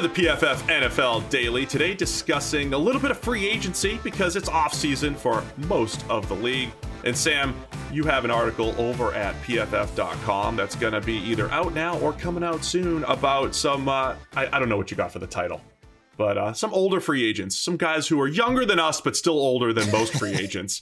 to the PFF NFL Daily. Today discussing a little bit of free agency because it's off season for most of the league. And Sam, you have an article over at pff.com that's going to be either out now or coming out soon about some, I don't know what you got for the title, but some older free agents, some guys who are younger than us, but still older than most free agents.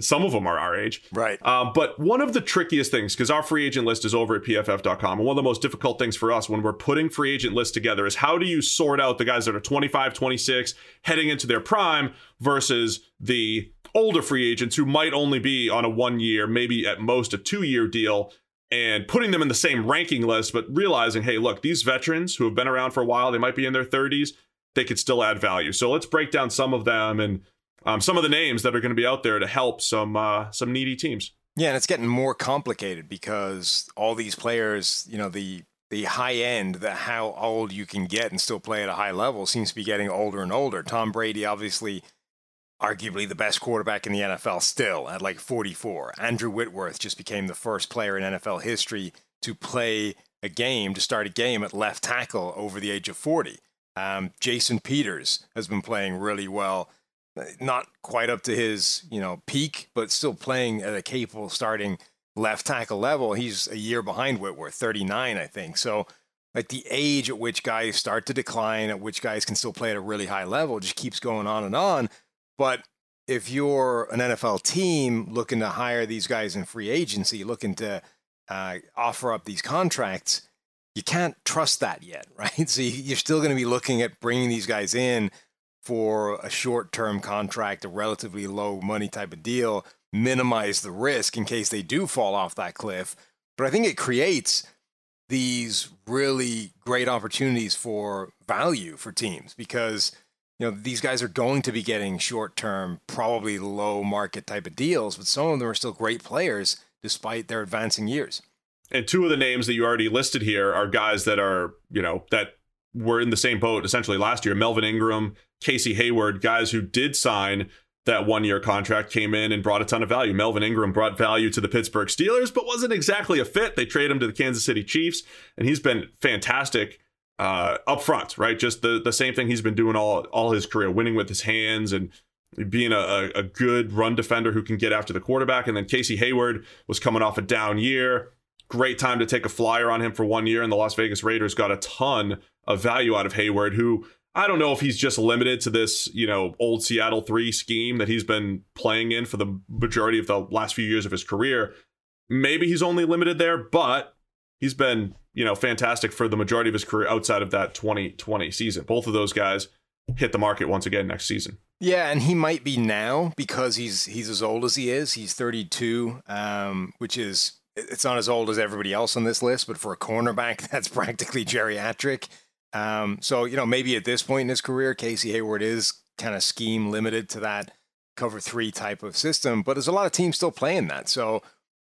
Some of them are our age. Right. But one of the trickiest things, because our free agent list is over at pff.com, and one of the most difficult things for us when we're putting free agent lists together is how do you sort out the guys that are 25, 26, heading into their prime versus the older free agents who might only be on a 1 year, maybe at most a 2 year deal, and putting them in the same ranking list, but realizing, hey, look, these veterans who have been around for a while, they might be in their 30s, they could still add value. So let's break down some of them and some of the names that are going to be out there to help some needy teams. Yeah, and it's getting more complicated because all these players, you know, the high end, the how old you can get and still play at a high level seems to be getting older and older. Tom Brady, obviously, arguably the best quarterback in the NFL still at like 44. Andrew Whitworth just became the first player in NFL history to play a game, to start a game at left tackle over the age of 40. Jason Peters has been playing really well, not quite up to his, you know, peak, but still playing at a capable starting left tackle level. He's a year behind Whitworth, 39, I think. So like the age at which guys start to decline, at which guys can still play at a really high level, just keeps going on and on. But if you're an NFL team looking to hire these guys in free agency, looking to offer up these contracts, you can't trust that yet, right? So you're still going to be looking at bringing these guys in for a short-term contract, a relatively low money type of deal, minimize the risk in case they do fall off that cliff. But I think it creates these really great opportunities for value for teams because, you know, these guys are going to be getting short-term, probably low market type of deals, but some of them are still great players despite their advancing years. And two of the names that you already listed here are guys that are, you know, that were in the same boat essentially last year. Melvin Ingram, Casey Hayward, guys who did sign that 1 year contract, came in and brought a ton of value. Melvin Ingram brought value to the Pittsburgh Steelers, but wasn't exactly a fit. They traded him to the Kansas City Chiefs, and he's been fantastic up front, right? Just the same thing he's been doing all his career, winning with his hands and being a good run defender who can get after the quarterback. And then Casey Hayward was coming off a down year. Great time to take a flyer on him for 1 year. And the Las Vegas Raiders got a ton of value out of Hayward, who I don't know if he's just limited to this, you know, old Seattle 3 scheme that he's been playing in for the majority of the last few years of his career. Maybe he's only limited there, but he's been, you know, fantastic for the majority of his career outside of that 2020 season. Both of those guys hit the market once again next season. Yeah, and he might be now because he's as old as he is. He's 32, which is, it's not as old as everybody else on this list, but for a cornerback, that's practically geriatric. So, you know, maybe at this point in his career, Casey Hayward is kind of scheme limited to that cover 3 type of system, but there's a lot of teams still playing that. So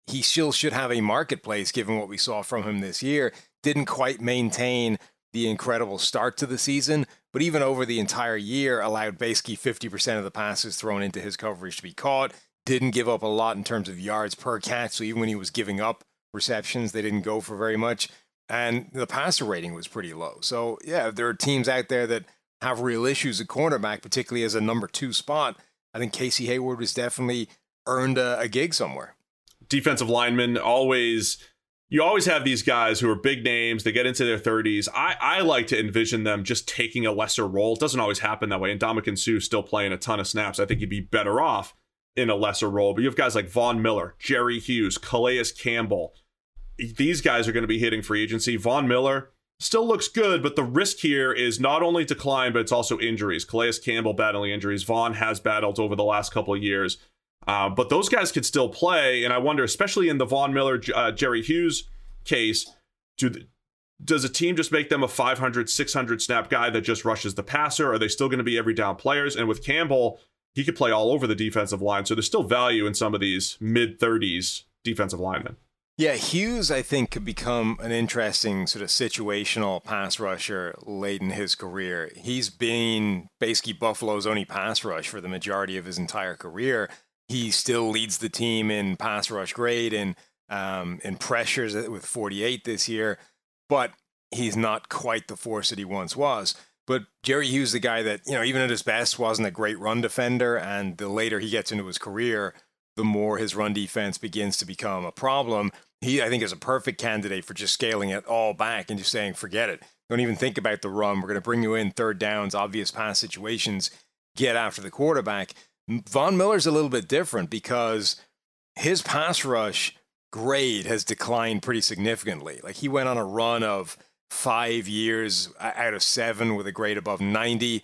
he still should have a marketplace given what we saw from him this year. Didn't quite maintain the incredible start to the season, but even over the entire year, allowed basically 50% of the passes thrown into his coverage to be caught. Didn't give up a lot in terms of yards per catch. So even when he was giving up receptions, they didn't go for very much. And the passer rating was pretty low. So, yeah, there are teams out there that have real issues at cornerback, particularly as a number 2 spot. I think Casey Hayward was definitely earned a gig somewhere. Defensive linemen, you always have these guys who are big names. They get into their 30s. I like to envision them just taking a lesser role. It doesn't always happen that way. And Ndamukong Suh's still playing a ton of snaps. I think he'd be better off in a lesser role. But you have guys like Von Miller, Jerry Hughes, Calais Campbell. These guys are going to be hitting free agency. Von Miller still looks good, but the risk here is not only decline, but it's also injuries. Calais Campbell battling injuries. Von has battled over the last couple of years. But those guys could still play, and I wonder, especially in the Von Miller, Jerry Hughes case, does a team just make them a 500, 600 snap guy that just rushes the passer? Are they still going to be every down players? And with Campbell, he could play all over the defensive line, so there's still value in some of these mid-30s defensive linemen. Yeah, Hughes, I think, could become an interesting sort of situational pass rusher late in his career. He's been basically Buffalo's only pass rush for the majority of his entire career. He still leads the team in pass rush grade and in pressures with 48 this year. But he's not quite the force that he once was. But Jerry Hughes, the guy that, you know, even at his best wasn't a great run defender, and the later he gets into his career, the more his run defense begins to become a problem. He, I think, is a perfect candidate for just scaling it all back and just saying, forget it. Don't even think about the run. We're going to bring you in third downs, obvious pass situations, get after the quarterback. Von Miller's a little bit different because his pass rush grade has declined pretty significantly. Like, he went on a run of 5 years out of 7 with a grade above 90.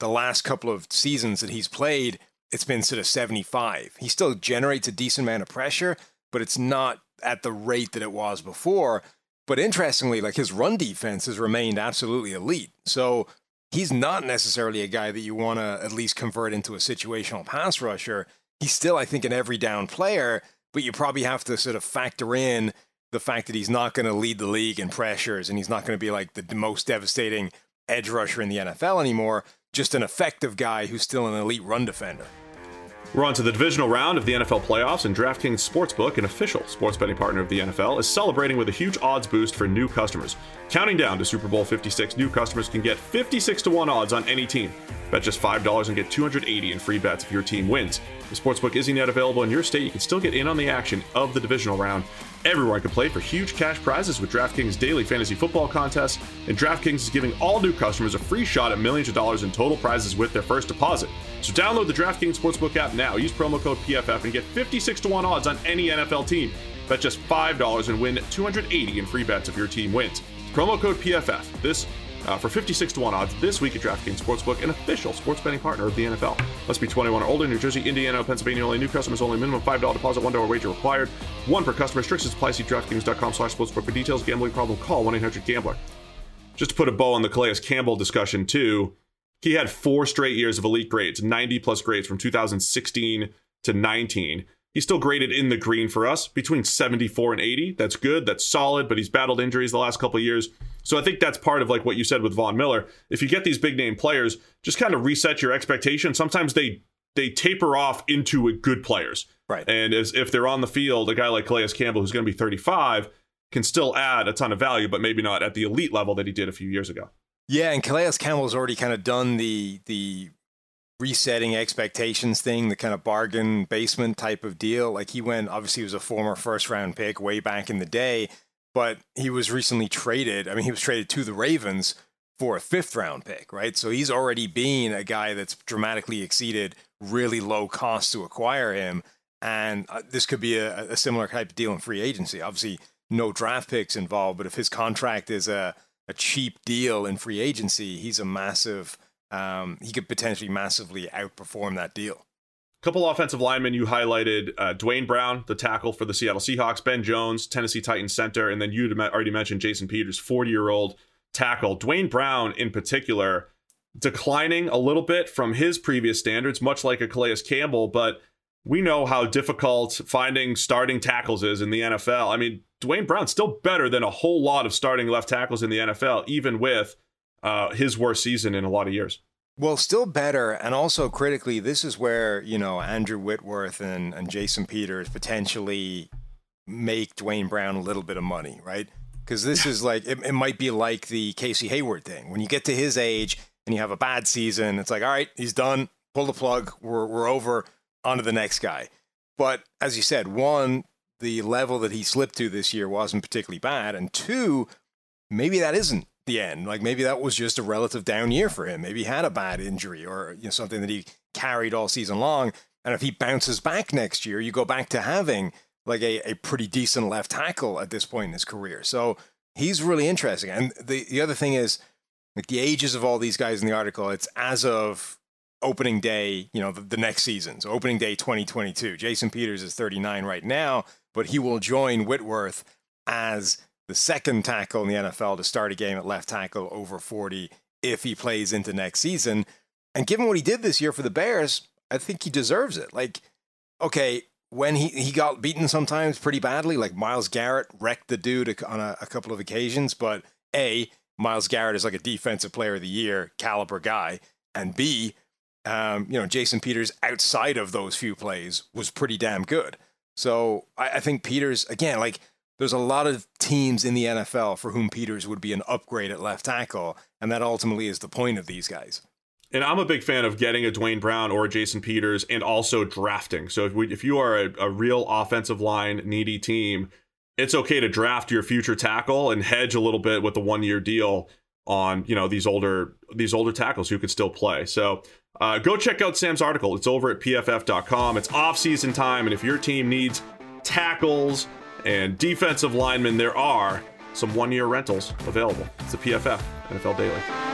The last couple of seasons that he's played, it's been sort of 75. He still generates a decent amount of pressure, but it's not at the rate that it was before. But interestingly, like, his run defense has remained absolutely elite. So he's not necessarily a guy that you want to at least convert into a situational pass rusher. He's still, I think, an every down player, but you probably have to sort of factor in the fact that he's not going to lead the league in pressures, and he's not going to be like the most devastating edge rusher in the NFL anymore, just an effective guy who's still an elite run defender. We're on to the divisional round of the NFL playoffs, and DraftKings Sportsbook, an official sports betting partner of the NFL, is celebrating with a huge odds boost for new customers. Counting down to Super Bowl 56, new customers can get 56-1 odds on any team. Bet just $5 and get $280 in free bets if your team wins. The Sportsbook isn't yet available in your state. You can still get in on the action of the divisional round. Everyone can play for huge cash prizes with DraftKings Daily Fantasy Football Contest, and DraftKings is giving all new customers a free shot at millions of dollars in total prizes with their first deposit. So download the DraftKings Sportsbook app now, use promo code PFF, and get 56-1 odds on any NFL team. Bet just $5 and win $280 in free bets if your team wins. Promo code PFF. This for 56-1 odds this week at DraftKings Sportsbook, an official sports betting partner of the NFL. Must be 21 or older, New Jersey, Indiana, Pennsylvania only, new customers only, minimum $5 deposit, $1 wager required, one per customer, restrictions apply, see DraftKings.com/sportsbook for details. Gambling problem, call 1-800-GAMBLER. Just to put a bow on the Calais Campbell discussion too, he had 4 straight years of elite grades, 90-plus grades from 2016 to 19. He's still graded in the green for us, between 74 and 80. That's good, that's solid, but he's battled injuries the last couple of years. So I think that's part of like what you said with Von Miller. If you get these big-name players, just kind of reset your expectations. Sometimes they taper off into good players. Right. And as if they're on the field, a guy like Calais Campbell, who's going to be 35, can still add a ton of value, but maybe not at the elite level that he did a few years ago. Yeah, and Calais Campbell's already kind of done the resetting expectations thing, the kind of bargain basement type of deal. Like, he went, obviously he was a former first-round pick way back in the day, but he was recently traded. I mean, he was traded to the Ravens for a 5th-round pick, right? So he's already been a guy that's dramatically exceeded really low cost to acquire him, and this could be a similar type of deal in free agency. Obviously, no draft picks involved, but if his contract is a cheap deal in free agency, he's a massive... he could potentially massively outperform that deal. A couple offensive linemen you highlighted, Duane Brown, the tackle for the Seattle Seahawks, Ben Jones, Tennessee Titans center, and then you already mentioned Jason Peters, 40-year-old tackle. Duane Brown in particular, declining a little bit from his previous standards, much like a Calais Campbell, but we know how difficult finding starting tackles is in the NFL. I mean, Duane Brown's still better than a whole lot of starting left tackles in the NFL, even with his worst season in a lot of years. Well, still better. And also critically, this is where, you know, Andrew Whitworth and Jason Peters potentially make Duane Brown a little bit of money, right? Because this is like, it might be like the Casey Hayward thing. When you get to his age and you have a bad season, it's like, all right, he's done. Pull the plug. We're over. On to the next guy. But as you said, 1, the level that he slipped to this year wasn't particularly bad. And 2, maybe that isn't the end. Like, maybe that was just a relative down year for him. Maybe he had a bad injury or, you know, something that he carried all season long. And if he bounces back next year, you go back to having like a pretty decent left tackle at this point in his career. So he's really interesting. And the other thing is, like, the ages of all these guys in the article, it's as of opening day, you know, the next season. So opening day 2022, Jason Peters is 39 right now, but he will join Whitworth as the 2nd tackle in the NFL to start a game at left tackle over 40 if he plays into next season. And given what he did this year for the Bears, I think he deserves it. Like, okay, when he got beaten sometimes pretty badly, like Myles Garrett wrecked the dude on a couple of occasions, but A, Myles Garrett is like a defensive player of the year caliber guy, and B, you know, Jason Peters outside of those few plays was pretty damn good. So I think Peters, again, like, there's a lot of teams in the NFL for whom Peters would be an upgrade at left tackle, and that ultimately is the point of these guys. And I'm a big fan of getting a Duane Brown or a Jason Peters and also drafting. So if you are a real offensive line needy team, it's okay to draft your future tackle and hedge a little bit with the 1-year deal on, you know, these older tackles who could still play. So go check out Sam's article. It's over at pff.com. It's off-season time, and if your team needs tackles and defensive linemen, there are some 1-year rentals available. It's the PFF NFL Daily.